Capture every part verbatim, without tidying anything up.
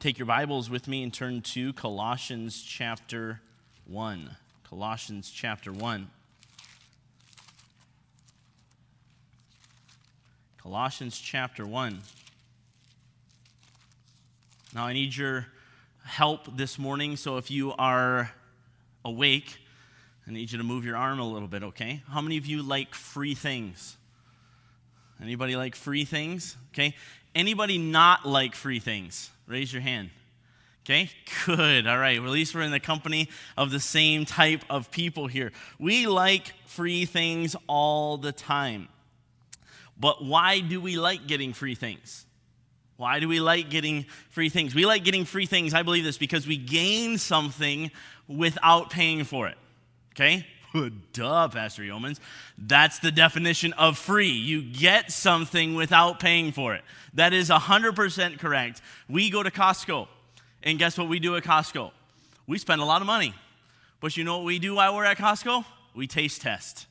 Take your Bibles with me and turn to Colossians chapter one. Colossians chapter one. Colossians chapter one. Now I need your help this morning, so if you are awake, I need you to move your arm a little bit, okay? How many of you like free things? Anybody like free things? Okay. Anybody not like free things? Raise your hand. Okay, good. All right. Well, at least we're in the company of the same type of people here. We like free things all the time. But why do we like getting free things? Why do we like getting free things? We like getting free things, I believe this, because we gain something without paying for it. Okay? Duh, Pastor Yeomans. That's the definition of free. You get something without paying for it. That is one hundred percent correct. We go to Costco, and guess what we do at Costco? We spend a lot of money. But you know what we do while we're at Costco? We taste test.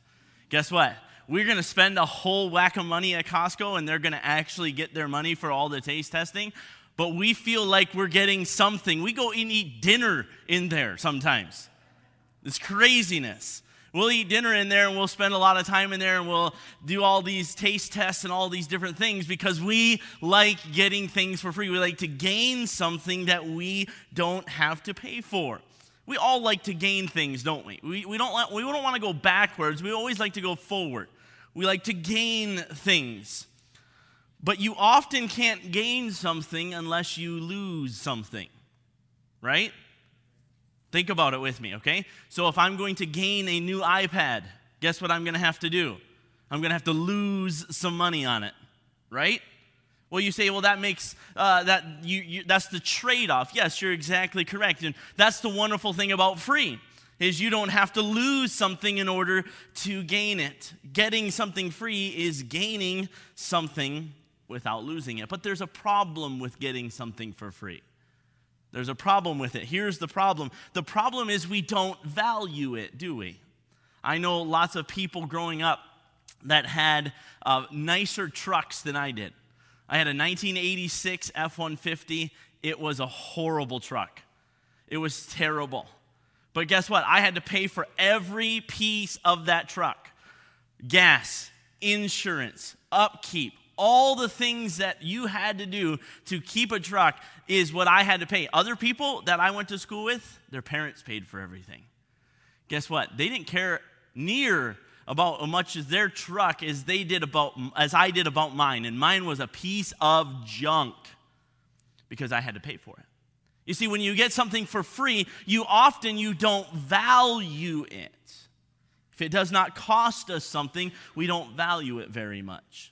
Guess what? We're going to spend a whole whack of money at Costco, and they're going to actually get their money for all the taste testing, but we feel like we're getting something. We go and eat dinner in there sometimes. It's craziness. We'll eat dinner in there, and we'll spend a lot of time in there, and we'll do all these taste tests and all these different things because we like getting things for free. We like to gain something that we don't have to pay for. We all like to gain things, don't we? We, we don't, we don't want to go backwards. We always like to go forward. We like to gain things. But you often can't gain something unless you lose something, right? Think about it with me, okay? So if I'm going to gain a new iPad, guess what I'm going to have to do? I'm going to have to lose some money on it, right? Well, you say, well, that makes, uh, that you, you that's the trade-off. Yes, you're exactly correct. And that's the wonderful thing about free. Is you don't have to lose something in order to gain it. Getting something free is gaining something without losing it. But there's a problem with getting something for free. There's a problem with it. Here's the problem. The problem is we don't value it, do we? I know lots of people growing up that had uh, nicer trucks than I did. I had a nineteen eighty-six F one fifty. It was a horrible truck. It was terrible. But guess what? I had to pay for every piece of that truck. Gas, insurance, upkeep, all the things that you had to do to keep a truck is what I had to pay. Other people that I went to school with, their parents paid for everything. Guess what? They didn't care near about as much as their truck as they did about as I did about mine. And mine was a piece of junk because I had to pay for it. You see, when you get something for free, you often, you don't value it. If it does not cost us something, we don't value it very much.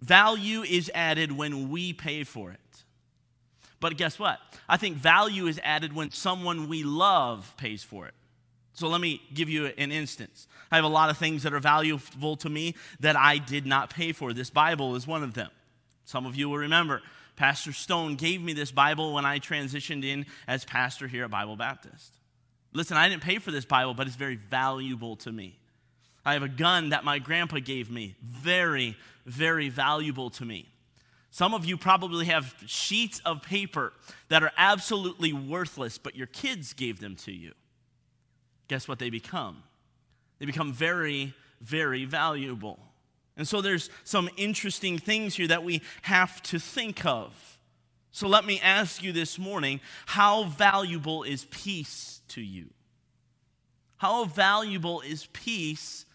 Value is added when we pay for it. But guess what? I think value is added when someone we love pays for it. So let me give you an instance. I have a lot of things that are valuable to me that I did not pay for. This Bible is one of them. Some of you will remember. Pastor Stone gave me this Bible when I transitioned in as pastor here at Bible Baptist. Listen, I didn't pay for this Bible, but it's very valuable to me. I have a gun that my grandpa gave me. Very, very valuable to me. Some of you probably have sheets of paper that are absolutely worthless, but your kids gave them to you. Guess what they become? They become very, very valuable. And so there's some interesting things here that we have to think of. So let me ask you this morning, how valuable is peace to you? How valuable is peace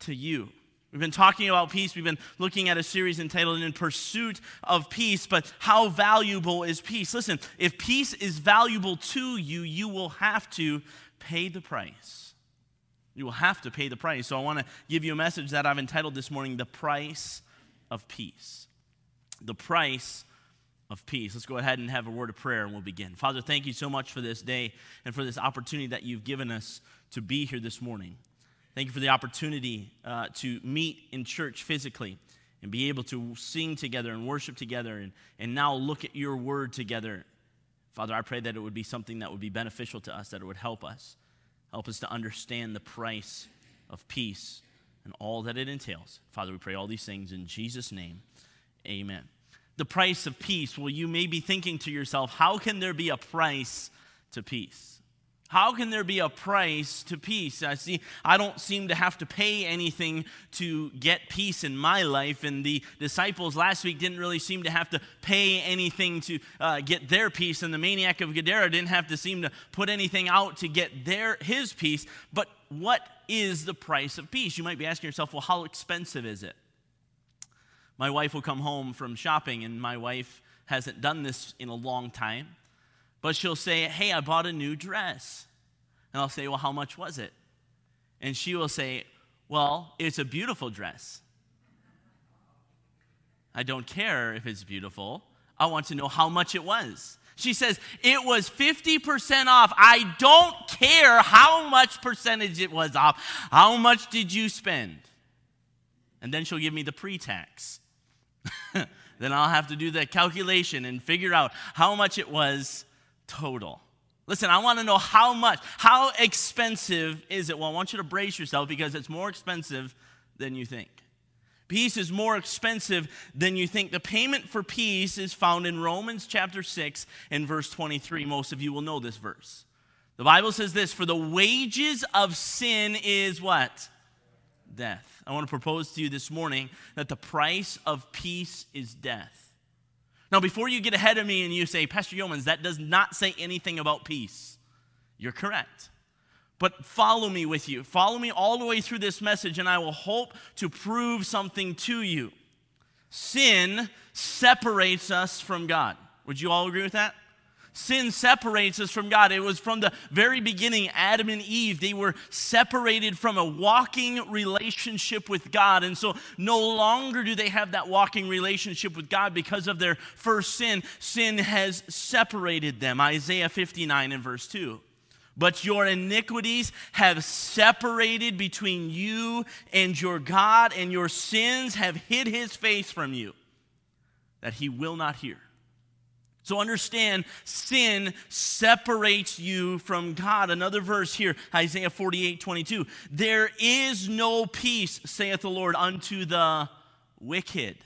to you? We've been talking about peace. We've been looking at a series entitled In Pursuit of Peace, but how valuable is peace? Listen, if peace is valuable to you, you will have to pay the price. You will have to pay the price. So I want to give you a message that I've entitled this morning, The Price of Peace. The Price of Peace. Let's go ahead and have a word of prayer and we'll begin. Father, thank you so much for this day and for this opportunity that you've given us to be here this morning. Thank you for the opportunity uh, to meet in church physically and be able to sing together and worship together and, and now look at your word together. Father, I pray that it would be something that would be beneficial to us, that it would help us. Help us to understand the price of peace and all that it entails. Father, we pray all these things in Jesus' name. Amen. the price of peace, well, you may be thinking to yourself, how can there be a price to peace? How can there be a price to peace? I see, I don't seem to have to pay anything to get peace in my life, and the disciples last week didn't really seem to have to pay anything to uh, get their peace, and the maniac of Gadara didn't have to seem to put anything out to get their his peace. But what is the price of peace? You might be asking yourself, well, how expensive is it? My wife will come home from shopping, and my wife hasn't done this in a long time. But she'll say, hey, I bought a new dress. And I'll say, well, how much was it? And she will say, well, it's a beautiful dress. I don't care if it's beautiful. I want to know how much it was. She says, it was fifty percent off. I don't care how much percentage it was off. How much did you spend? And then she'll give me the pre-tax. Then I'll have to do the calculation and figure out how much it was total. Listen, I want to know how much, how expensive is it? Well, I want you to brace yourself because it's more expensive than you think. Peace is more expensive than you think. The payment for peace is found in Romans chapter six and verse twenty-three. Most of you will know this verse. The Bible says this, for the wages of sin is what? Death. I want to propose to you this morning that the price of peace is death. Now, before you get ahead of me and you say, Pastor Yeomans, that does not say anything about peace, you're correct. But follow me with you. Follow me all the way through this message, and I will hope to prove something to you. Sin separates us from God. Would you all agree with that? Sin separates us from God. It was from the very beginning, Adam and Eve, they were separated from a walking relationship with God. And so no longer do they have that walking relationship with God because of their first sin. Sin has separated them. Isaiah fifty-nine and verse two. But your iniquities have separated between you and your God, and your sins have hid his face from you, that he will not hear. So understand, sin separates you from God. Another verse here, Isaiah forty-eight twenty-two. There is no peace, saith the Lord, unto the wicked.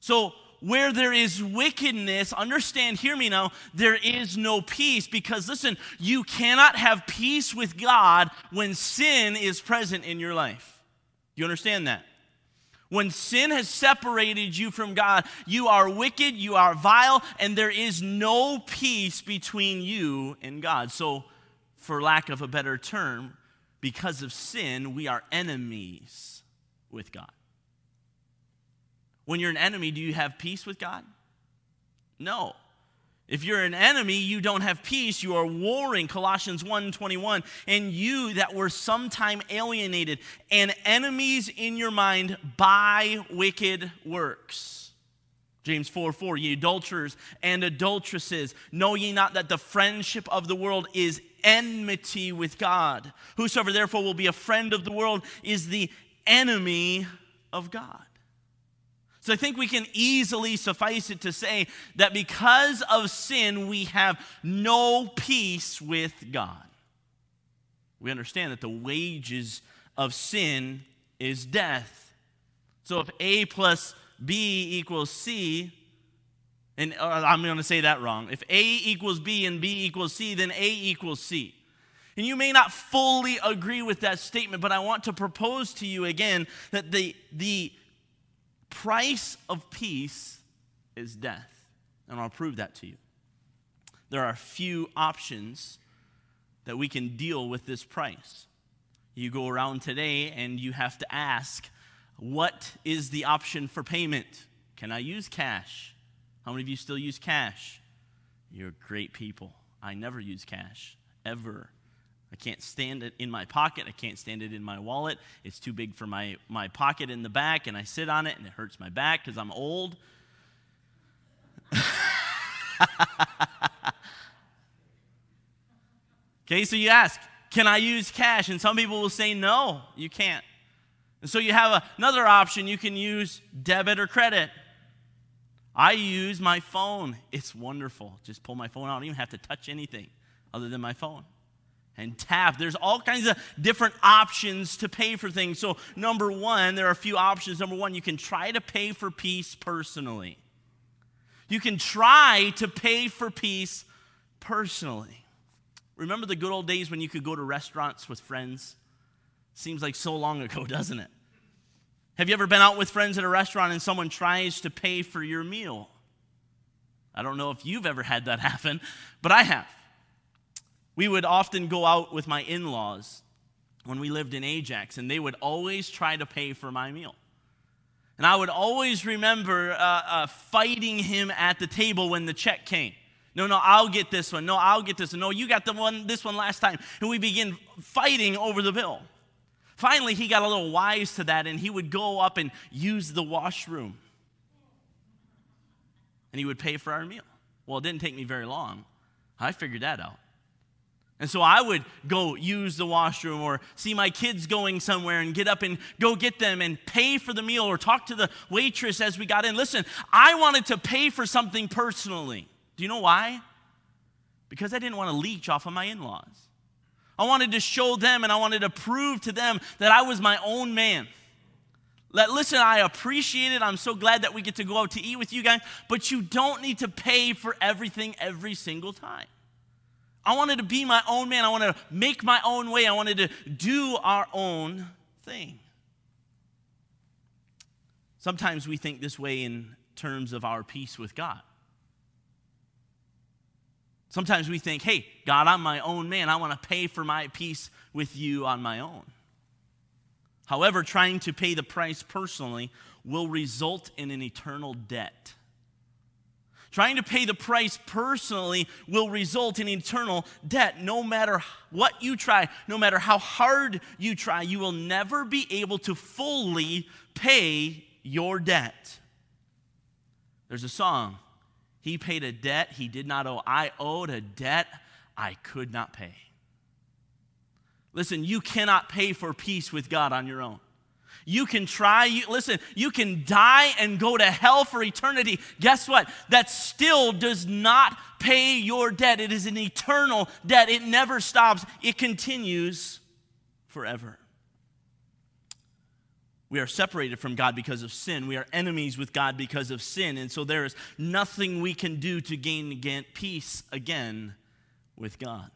So where there is wickedness, understand, hear me now, there is no peace. Because listen, you cannot have peace with God when sin is present in your life. You understand that? When sin has separated you from God, you are wicked, you are vile, and there is no peace between you and God. So, for lack of a better term, because of sin, we are enemies with God. When you're an enemy, do you have peace with God? No. If you're an enemy, you don't have peace. You are warring, Colossians one twenty-one. And you that were sometime alienated and enemies in your mind by wicked works. James four four, ye adulterers and adulteresses, know ye not that the friendship of the world is enmity with God? Whosoever therefore will be a friend of the world is the enemy of God. So I think we can easily suffice it to say that because of sin, we have no peace with God. We understand that the wages of sin is death. So if A plus B equals C, and I'm going to say that wrong. If A equals B and B equals C, then A equals C. And you may not fully agree with that statement, but I want to propose to you again that the the price of peace is death, and I'll prove that to you. There are few options that we can deal with this price. You go around today and you have to ask, what is the option for payment? Can I use cash? How many of you still use cash? You're great people. I never use cash, ever. I can't stand it in my pocket. I can't stand it in my wallet. It's too big for my, my pocket in the back, and I sit on it, and it hurts my back because I'm old. Okay, so you ask, can I use cash? And some people will say, no, you can't. And so you have a, another option. You can use debit or credit. I use my phone. It's wonderful. Just pull my phone out. I don't even have to touch anything other than my phone. And tap. There's all kinds of different options to pay for things. So number one, there are a few options. Number one, you can try to pay for peace personally. You can try to pay for peace personally. Remember the good old days when you could go to restaurants with friends? Seems like so long ago, doesn't it? Have you ever been out with friends at a restaurant and someone tries to pay for your meal? I don't know if you've ever had that happen, but I have. We would often go out with my in-laws when we lived in Ajax, and they would always try to pay for my meal. And I would always remember uh, uh, fighting him at the table when the check came. No, no, I'll get this one. No, I'll get this one. No, you got the one, this one last time. And we began fighting over the bill. Finally, he got a little wise to that, and he would go up and use the washroom. And he would pay for our meal. Well, it didn't take me very long. I figured that out. And so I would go use the washroom or see my kids going somewhere and get up and go get them and pay for the meal or talk to the waitress as we got in. Listen, I wanted to pay for something personally. Do you know why? Because I didn't want to leech off of my in-laws. I wanted to show them and I wanted to prove to them that I was my own man. Let, listen, I appreciate it. I'm so glad that we get to go out to eat with you guys, but you don't need to pay for everything every single time. I wanted to be my own man. I wanted to make my own way. I wanted to do our own thing. Sometimes we think this way in terms of our peace with God. Sometimes we think, hey, God, I'm my own man. I want to pay for my peace with you on my own. However, trying to pay the price personally will result in an eternal debt. Trying to pay the price personally will result in eternal debt. No matter what you try, no matter how hard you try, you will never be able to fully pay your debt. There's a song, "He paid a debt he did not owe. I owed a debt I could not pay." Listen, you cannot pay for peace with God on your own. You can try, you, listen, you can die and go to hell for eternity. Guess what? That still does not pay your debt. It is an eternal debt. It never stops. It continues forever. We are separated from God because of sin. We are enemies with God because of sin. And so there is nothing we can do to gain again, peace again with God.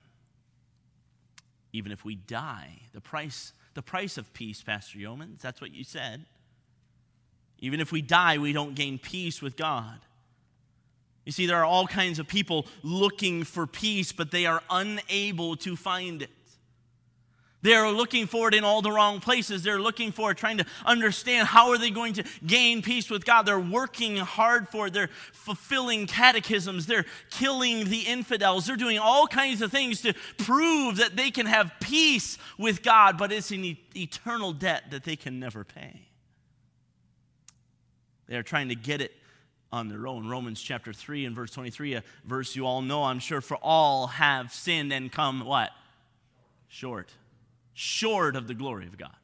Even if we die, the price The price of peace, Pastor Yeomans, that's what you said. Even if we die, we don't gain peace with God. You see, there are all kinds of people looking for peace, but they are unable to find it. They are looking for it in all the wrong places. They're looking for it, trying to understand how are they going to gain peace with God. They're working hard for it. They're fulfilling catechisms. They're killing the infidels. They're doing all kinds of things to prove that they can have peace with God, but it's an e- eternal debt that they can never pay. They are trying to get it on their own. Romans chapter three and verse twenty-three, a verse you all know, I'm sure, for all have sinned and come what? Short. Short of the glory of God.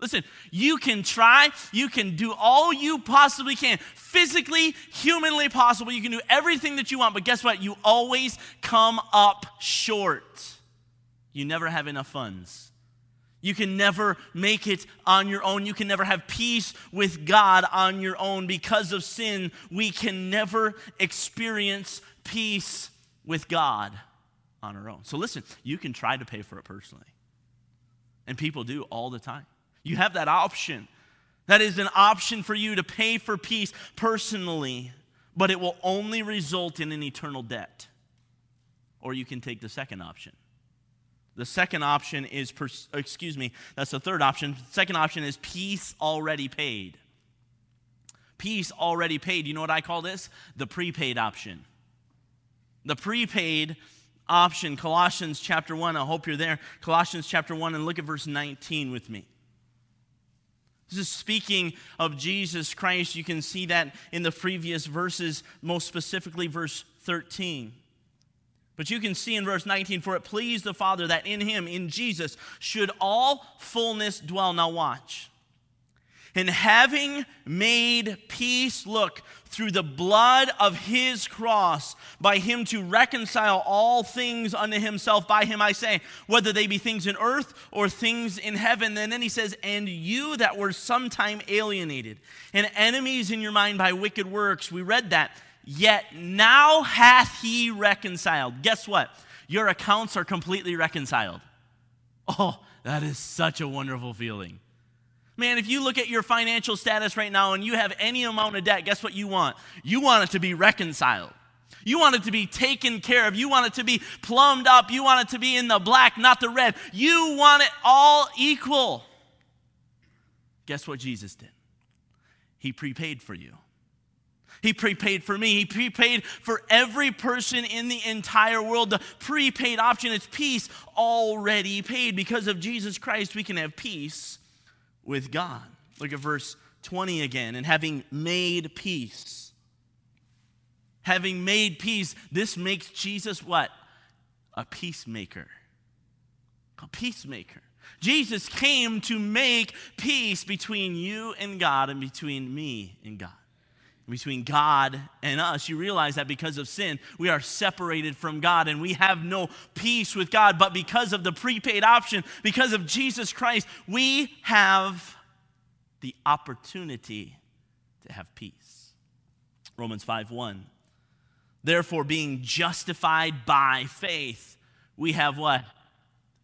Listen, you can try, you can do all you possibly can, physically, humanly possible. You can do everything that you want, but guess what? You always come up short. You never have enough funds. You can never make it on your own. You can never have peace with God on your own. Because of sin, we can never experience peace with God on our own. So listen, you can try to pay for it personally. And people do all the time. You have that option. That is an option for you to pay for peace personally, but it will only result in an eternal debt. Or you can take the second option. The second option is, pers- excuse me, that's the third option. The second option is peace already paid. Peace already paid. You know what I call this? The prepaid option. The prepaid option. Option, Colossians chapter one, I hope you're there. Colossians chapter one, and look at verse nineteen with me. This is speaking of Jesus Christ. You can see that in the previous verses, most specifically verse thirteen. But you can see in verse nineteen, for it pleased the Father that in him, in Jesus, should all fullness dwell. Now watch. And having made peace, look, through the blood of his cross, by him to reconcile all things unto himself, by him I say, whether they be things in earth or things in heaven. And then he says, and you that were sometime alienated and enemies in your mind by wicked works. We read that. Yet now hath he reconciled. Guess what? Your accounts are completely reconciled. Oh, that is such a wonderful feeling. Man, if you look at your financial status right now and you have any amount of debt, guess what you want? You want it to be reconciled. You want it to be taken care of. You want it to be plumbed up. You want it to be in the black, not the red. You want it all equal. Guess what Jesus did? He prepaid for you. He prepaid for me. He prepaid for every person in the entire world. The prepaid option, it's peace already paid. Because of Jesus Christ, we can have peace with God. Look at verse twenty again. And having made peace, having made peace, this makes Jesus what? A peacemaker. A peacemaker. Jesus came to make peace between you and God and between me and God. Between God and us. You realize that because of sin, we are separated from God and we have no peace with God. But because of the prepaid option, because of Jesus Christ, we have the opportunity to have peace. Romans five one. Therefore, being justified by faith, we have what?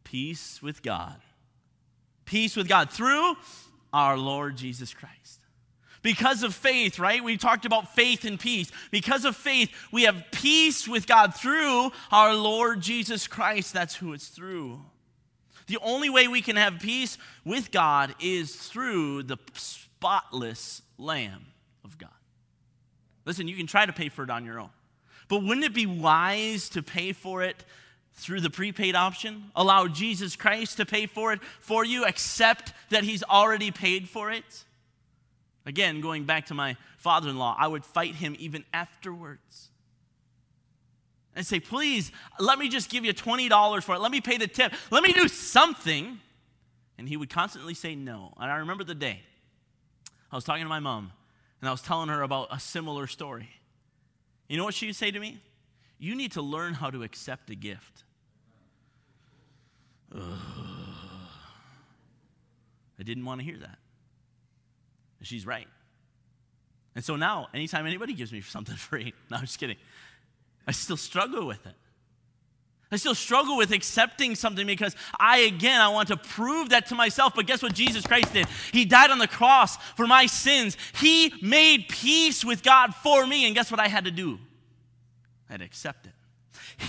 Peace with God. Peace with God through our Lord Jesus Christ. Because of faith, right? We talked about faith and peace. Because of faith, we have peace with God through our Lord Jesus Christ. That's who it's through. The only way we can have peace with God is through the spotless Lamb of God. Listen, you can try to pay for it on your own. But wouldn't it be wise to pay for it through the prepaid option? Allow Jesus Christ to pay for it for you. Accept that he's already paid for it. Again, going back to my father-in-law, I would fight him even afterwards. I'd say, please, let me just give you twenty dollars for it. Let me pay the tip. Let me do something. And he would constantly say no. And I remember the day I was talking to my mom, and I was telling her about a similar story. You know what she would say to me? You need to learn how to accept a gift. Ugh. I didn't want to hear that. She's right. And so now, anytime anybody gives me something free, no, I'm just kidding, I still struggle with it. I still struggle with accepting something because I, again, I want to prove that to myself. But guess what Jesus Christ did? He died on the cross for my sins. He made peace with God for me. And guess what I had to do? I had to accept it.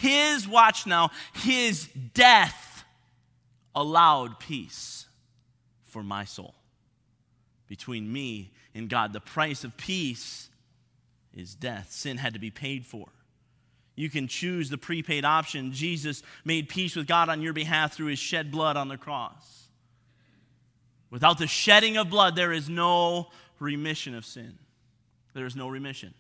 His, watch now, his death allowed peace for my soul. Between me and God, the price of peace is death. Sin had to be paid for. You can choose the prepaid option. Jesus made peace with God on your behalf through his shed blood on the cross. Without the shedding of blood, there is no remission of sin. There is no remission.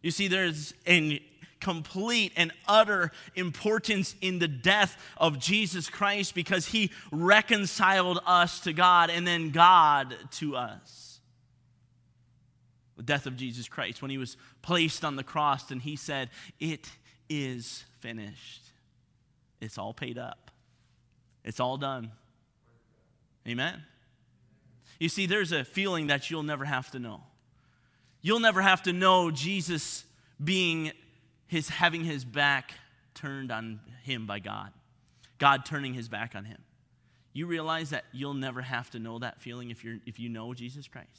You see, there is a complete and utter importance in the death of Jesus Christ because he reconciled us to God and then God to us. The death of Jesus Christ when he was placed on the cross and he said, it is finished. It's all paid up. It's all done. Amen? You see, there's a feeling that you'll never have to know. You'll never have to know Jesus being His having his back turned on him by God. God turning his back on him. You realize that you'll never have to know that feeling if you're if you know Jesus Christ.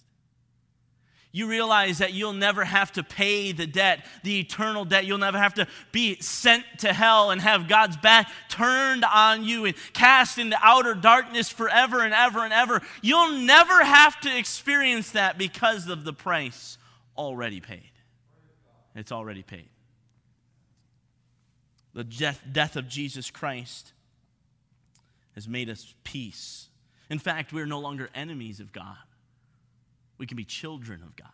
You realize that you'll never have to pay the debt, the eternal debt. You'll never have to be sent to hell and have God's back turned on you and cast into outer darkness forever and ever and ever. You'll never have to experience that because of the price already paid. It's already paid. The death, death of Jesus Christ has made us peace. In fact, we are no longer enemies of God. We can be children of God.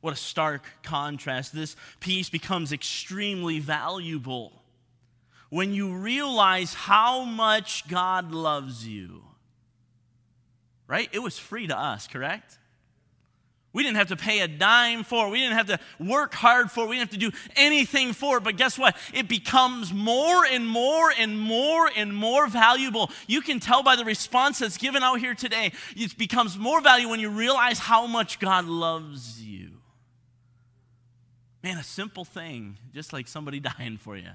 What a stark contrast. This peace becomes extremely valuable when you realize how much God loves you. Right? It was free to us, correct? We didn't have to pay a dime for it. We didn't have to work hard for it. We didn't have to do anything for it. But guess what? It becomes more and more and more and more valuable. You can tell by the response that's given out here today. It becomes more valuable when you realize how much God loves you. Man, a simple thing, just like somebody dying for you.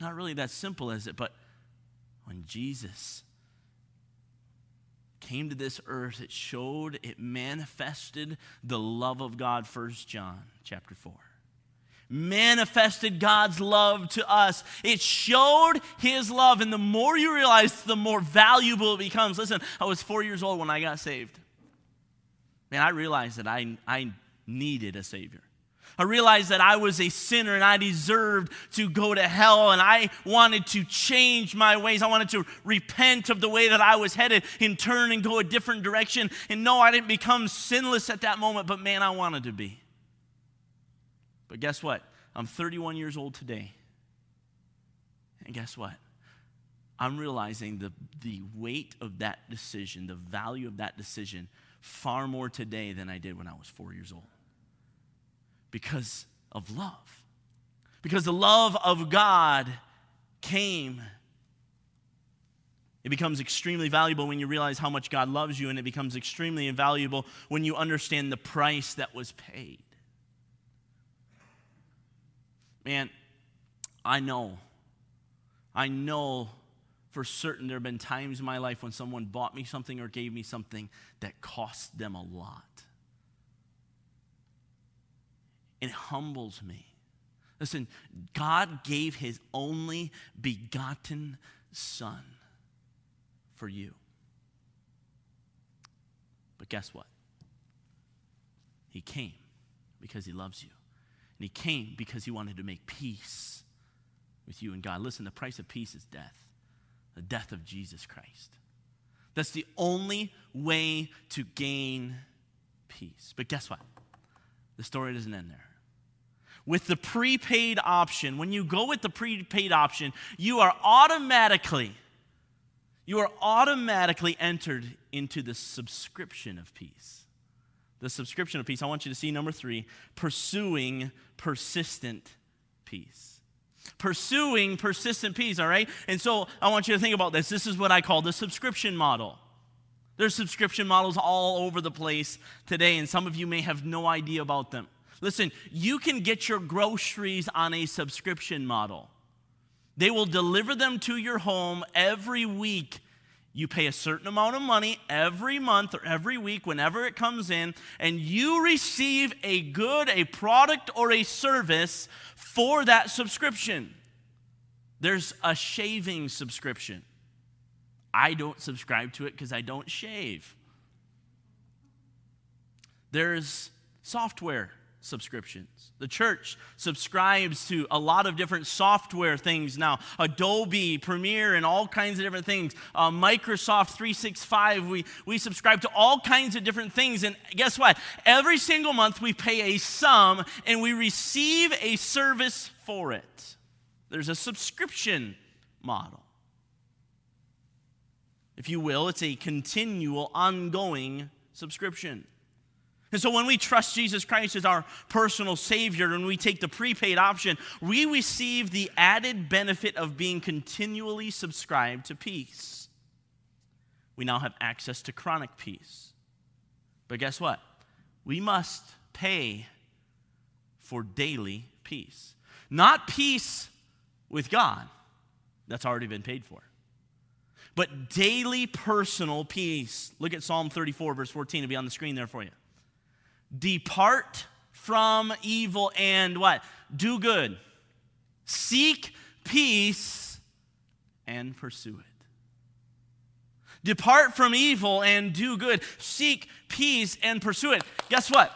Not really that simple, is it? But when Jesus came to this earth, it showed, it manifested the love of God, First John chapter four. Manifested God's love to us. It showed his love, and the more you realize, the more valuable it becomes. Listen, I was four years old when I got saved. Man, I realized that I, I needed a Savior. I realized that I was a sinner and I deserved to go to hell, and I wanted to change my ways. I wanted to repent of the way that I was headed and turn and go a different direction. And no, I didn't become sinless at that moment, but man, I wanted to be. But guess what? I'm thirty-one years old today. And guess what? I'm realizing the, the weight of that decision, the value of that decision, far more today than I did when I was four years old. Because of love. Because the love of God came. It becomes extremely valuable when you realize how much God loves you, and it becomes extremely invaluable when you understand the price that was paid. Man, I know, I know for certain there have been times in my life when someone bought me something or gave me something that cost them a lot. It humbles me. Listen, God gave his only begotten son for you. But guess what? He came because he loves you. And he came because he wanted to make peace with you and God. Listen, the price of peace is death. The death of Jesus Christ. That's the only way to gain peace. But guess what? The story doesn't end there. With the prepaid option, when you go with the prepaid option, you are automatically, you are automatically entered into the subscription of peace. The subscription of peace. I want you to see number three, pursuing persistent peace. Pursuing persistent peace, all right? And so I want you to think about this. This is what I call the subscription model. There's subscription models all over the place today, and some of you may have no idea about them. Listen, you can get your groceries on a subscription model. They will deliver them to your home every week. You pay a certain amount of money every month or every week, whenever it comes in, and you receive a good, a product, or a service for that subscription. There's a shaving subscription. I don't subscribe to it because I don't shave. There's software subscriptions. The church subscribes to a lot of different software things now. Adobe, Premiere, and all kinds of different things. Uh, Microsoft three sixty-five, we, we subscribe to all kinds of different things. And guess what? Every single month we pay a sum and we receive a service for it. There's a subscription model. If you will, it's a continual, ongoing subscription. And so when we trust Jesus Christ as our personal Savior and we take the prepaid option, we receive the added benefit of being continually subscribed to peace. We now have access to chronic peace. But guess what? We must pay for daily peace. Not peace with God. That's already been paid for. But daily personal peace. Look at Psalm thirty-four, verse fourteen. It'll be on the screen there for you. Depart from evil and what? Do good. Seek peace and pursue it. Depart from evil and do good. Seek peace and pursue it. Guess what?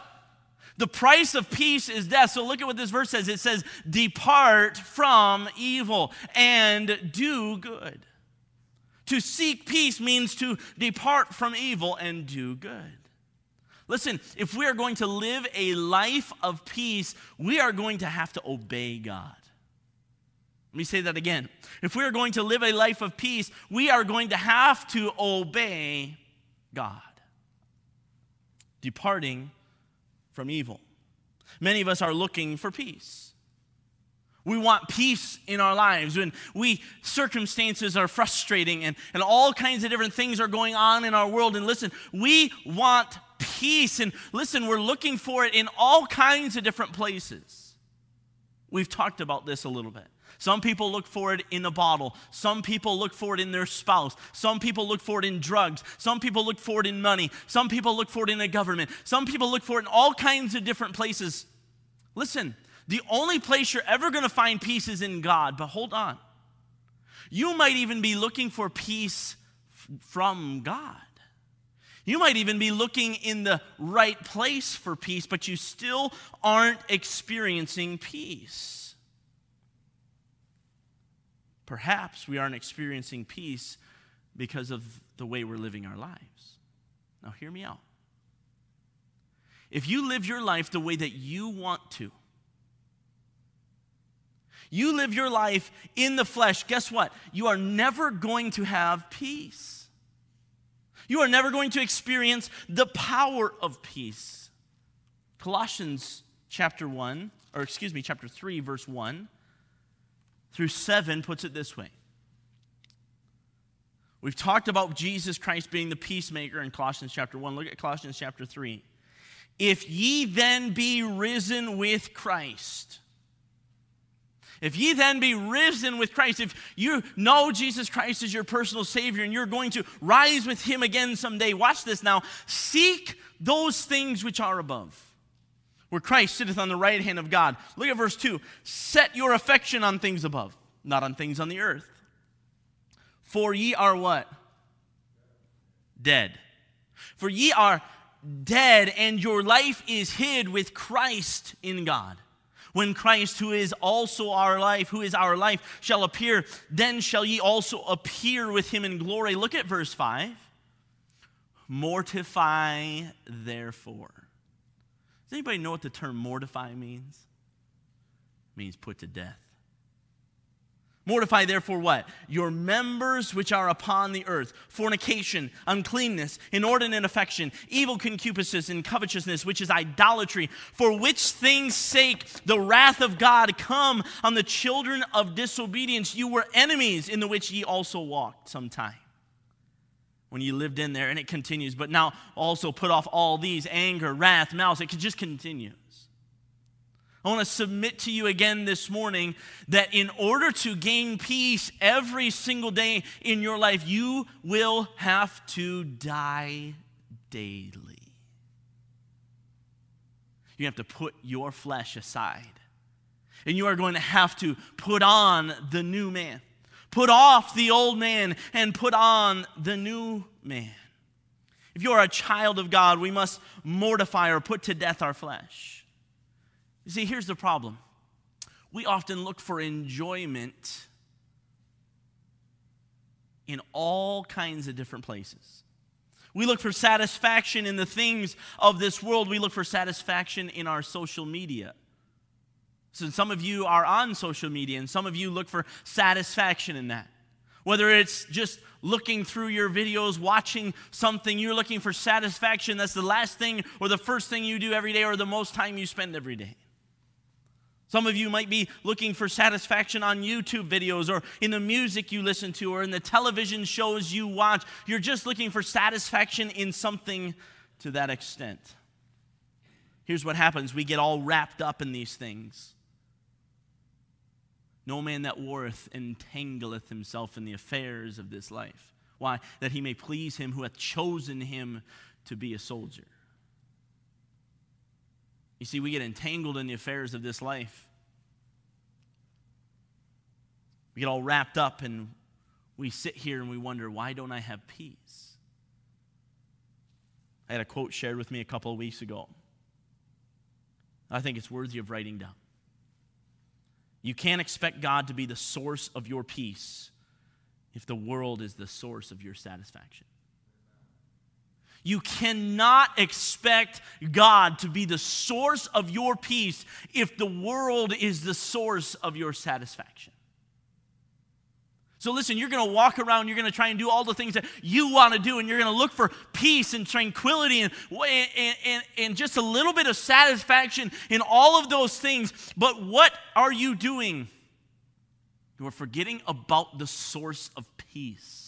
The price of peace is death. So look at what this verse says. It says, depart from evil and do good. To seek peace means to depart from evil and do good. Listen, if we are going to live a life of peace, we are going to have to obey God. Let me say that again. If we are going to live a life of peace, we are going to have to obey God. Departing from evil. Many of us are looking for peace. We want peace in our lives when we circumstances are frustrating and, and all kinds of different things are going on in our world. And listen, we want peace. And listen, we're looking for it in all kinds of different places. We've talked about this a little bit. Some people look for it in a bottle. Some people look for it in their spouse. Some people look for it in drugs. Some people look for it in money. Some people look for it in a government. Some people look for it in all kinds of different places. Listen, the only place you're ever going to find peace is in God, but hold on. You might even be looking for peace f- from God. You might even be looking in the right place for peace, but you still aren't experiencing peace. Perhaps we aren't experiencing peace because of the way we're living our lives. Now, hear me out. If you live your life the way that you want to, you live your life in the flesh, guess what? You are never going to have peace. You are never going to experience the power of peace. Colossians chapter one, or excuse me, chapter three, verse one through seven puts it this way. We've talked about Jesus Christ being the peacemaker in Colossians chapter one. Look at Colossians chapter three. If ye then be risen with Christ. If ye then be risen with Christ, if you know Jesus Christ is your personal Savior and you're going to rise with Him again someday, watch this now, seek those things which are above, where Christ sitteth on the right hand of God. Look at verse two. Set your affection on things above, not on things on the earth. For ye are what? Dead. For ye are dead, and your life is hid with Christ in God. When Christ, who is also our life, who is our life, shall appear, then shall ye also appear with Him in glory. Look at verse five. Mortify, therefore. Does anybody know what the term mortify means? It means put to death. Mortify, therefore, what? Your members which are upon the earth, fornication, uncleanness, inordinate affection, evil concupiscence, and covetousness, which is idolatry, for which things' sake the wrath of God come on the children of disobedience. You were enemies, in the which ye also walked sometime when you lived in there. And it continues, but now also put off all these, anger, wrath, malice. It could just continue. I want to submit to you again this morning that in order to gain peace every single day in your life, you will have to die daily. You have to put your flesh aside. And you are going to have to put on the new man. Put off the old man and put on the new man. If you are a child of God, we must mortify or put to death our flesh. You see, here's the problem. We often look for enjoyment in all kinds of different places. We look for satisfaction in the things of this world. We look for satisfaction in our social media. So some of you are on social media, and some of you look for satisfaction in that. Whether it's just looking through your videos, watching something, you're looking for satisfaction. That's the last thing or the first thing you do every day or the most time you spend every day. Some of you might be looking for satisfaction on YouTube videos or in the music you listen to or in the television shows you watch. You're just looking for satisfaction in something to that extent. Here's what happens. We get all wrapped up in these things. No man that warreth entangleth himself in the affairs of this life. Why? That he may please him who hath chosen him to be a soldier. You see, we get entangled in the affairs of this life. We get all wrapped up and we sit here and we wonder, why don't I have peace? I had a quote shared with me a couple of weeks ago. I think it's worthy of writing down. You can't expect God to be the source of your peace if the world is the source of your satisfaction. You cannot expect God to be the source of your peace if the world is the source of your satisfaction. So listen, you're going to walk around, you're going to try and do all the things that you want to do, and you're going to look for peace and tranquility and, and, and, and just a little bit of satisfaction in all of those things. But what are you doing? You're forgetting about the source of peace.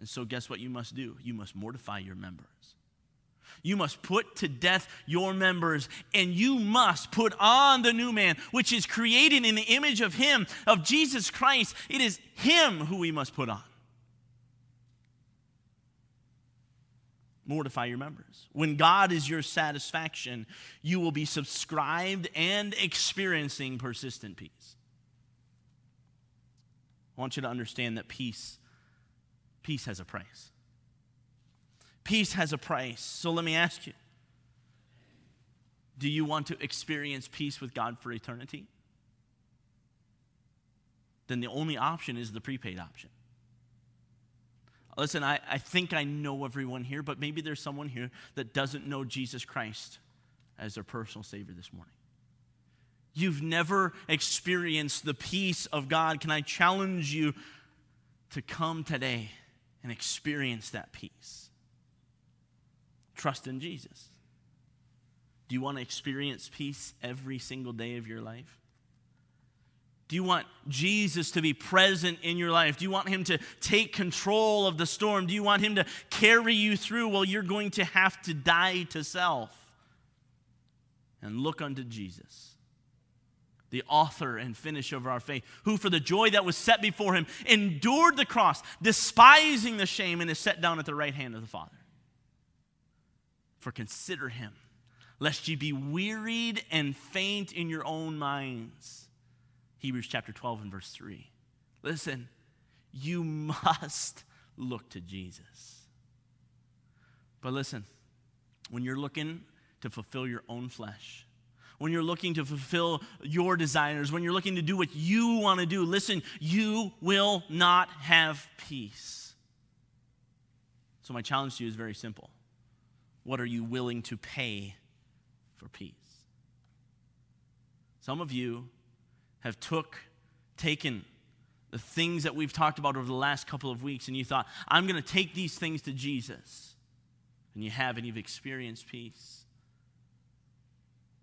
And so guess what you must do? You must mortify your members. You must put to death your members, and you must put on the new man, which is created in the image of him, of Jesus Christ. It is him who we must put on. Mortify your members. When God is your satisfaction, you will be subscribed and experiencing persistent peace. I want you to understand that peace, peace has a price. Peace has a price. So let me ask you, do you want to experience peace with God for eternity? Then the only option is the prepaid option. Listen, I, I think I know everyone here, but maybe there's someone here that doesn't know Jesus Christ as their personal Savior this morning. You've never experienced the peace of God. Can I challenge you to come today and experience that peace? Trust in Jesus. Do you want to experience peace every single day of your life? Do you want Jesus to be present in your life? Do you want him to take control of the storm? Do you want him to carry you through? Well, you're going to have to die to self and look unto Jesus, the author and finisher of our faith, who for the joy that was set before him endured the cross, despising the shame, and is set down at the right hand of the Father. For consider him, lest ye be wearied and faint in your own minds. Hebrews chapter twelve and verse three. Listen, you must look to Jesus. But listen, when you're looking to fulfill your own flesh, when you're looking to fulfill your desires, when you're looking to do what you want to do, listen, you will not have peace. So my challenge to you is very simple. What are you willing to pay for peace? Some of you have took, taken the things that we've talked about over the last couple of weeks, and you thought, I'm going to take these things to Jesus. And you haven't, you've experienced peace.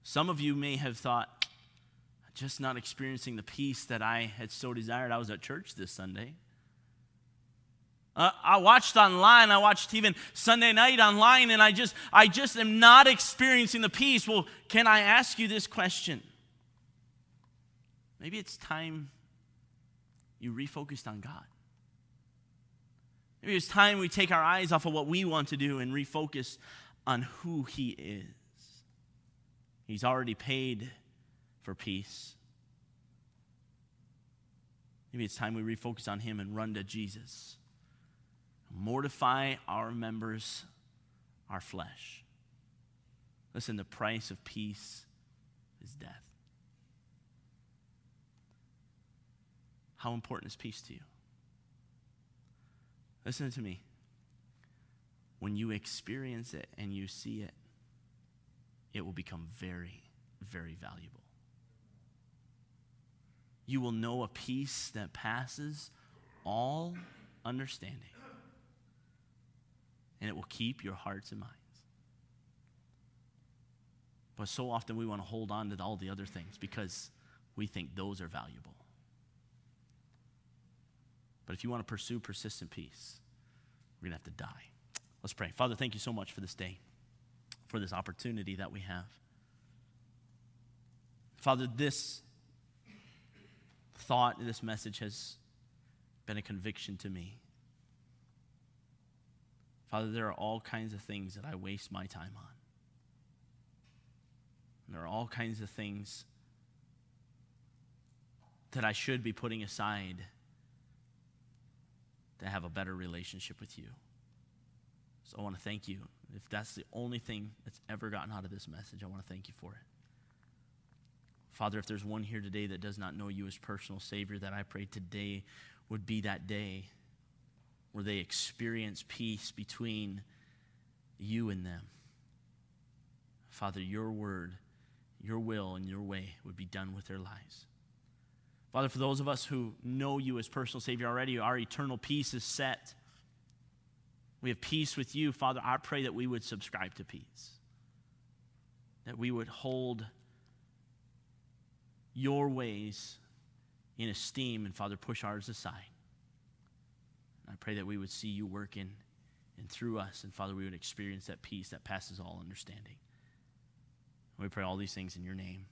Some of you may have thought, just not experiencing the peace that I had so desired. I was at church this Sunday. Uh, I watched online, I watched even Sunday night online, and I just, I just am not experiencing the peace. Well, can I ask you this question? Maybe it's time you refocused on God. Maybe it's time we take our eyes off of what we want to do and refocus on who he is. He's already paid for peace. Maybe it's time we refocus on him and run to Jesus. Mortify our members, our flesh. Listen, the price of peace is death. How important is peace to you? Listen to me. When you experience it and you see it, it will become very, very valuable. You will know a peace that passes all understanding, and it will keep your hearts and minds. But so often we want to hold on to all the other things because we think those are valuable. But if you want to pursue persistent peace, we're going to have to die. Let's pray. Father, thank you so much for this day, for this opportunity that we have. Father, this thought, this message has been a conviction to me. Father, there are all kinds of things that I waste my time on. And there are all kinds of things that I should be putting aside to have a better relationship with you. So I want to thank you. If that's the only thing that's ever gotten out of this message, I want to thank you for it. Father, if there's one here today that does not know you as personal Savior, that I pray today would be that day where they experience peace between you and them. Father, your word, your will, and your way would be done with their lives. Father, for those of us who know you as personal Savior already, our eternal peace is set. We have peace with you. Father, I pray that we would subscribe to peace, that we would hold your ways in esteem, and Father, push ours aside. I pray that we would see you working and through us. And Father, we would experience that peace that passes all understanding. We pray all these things in your name.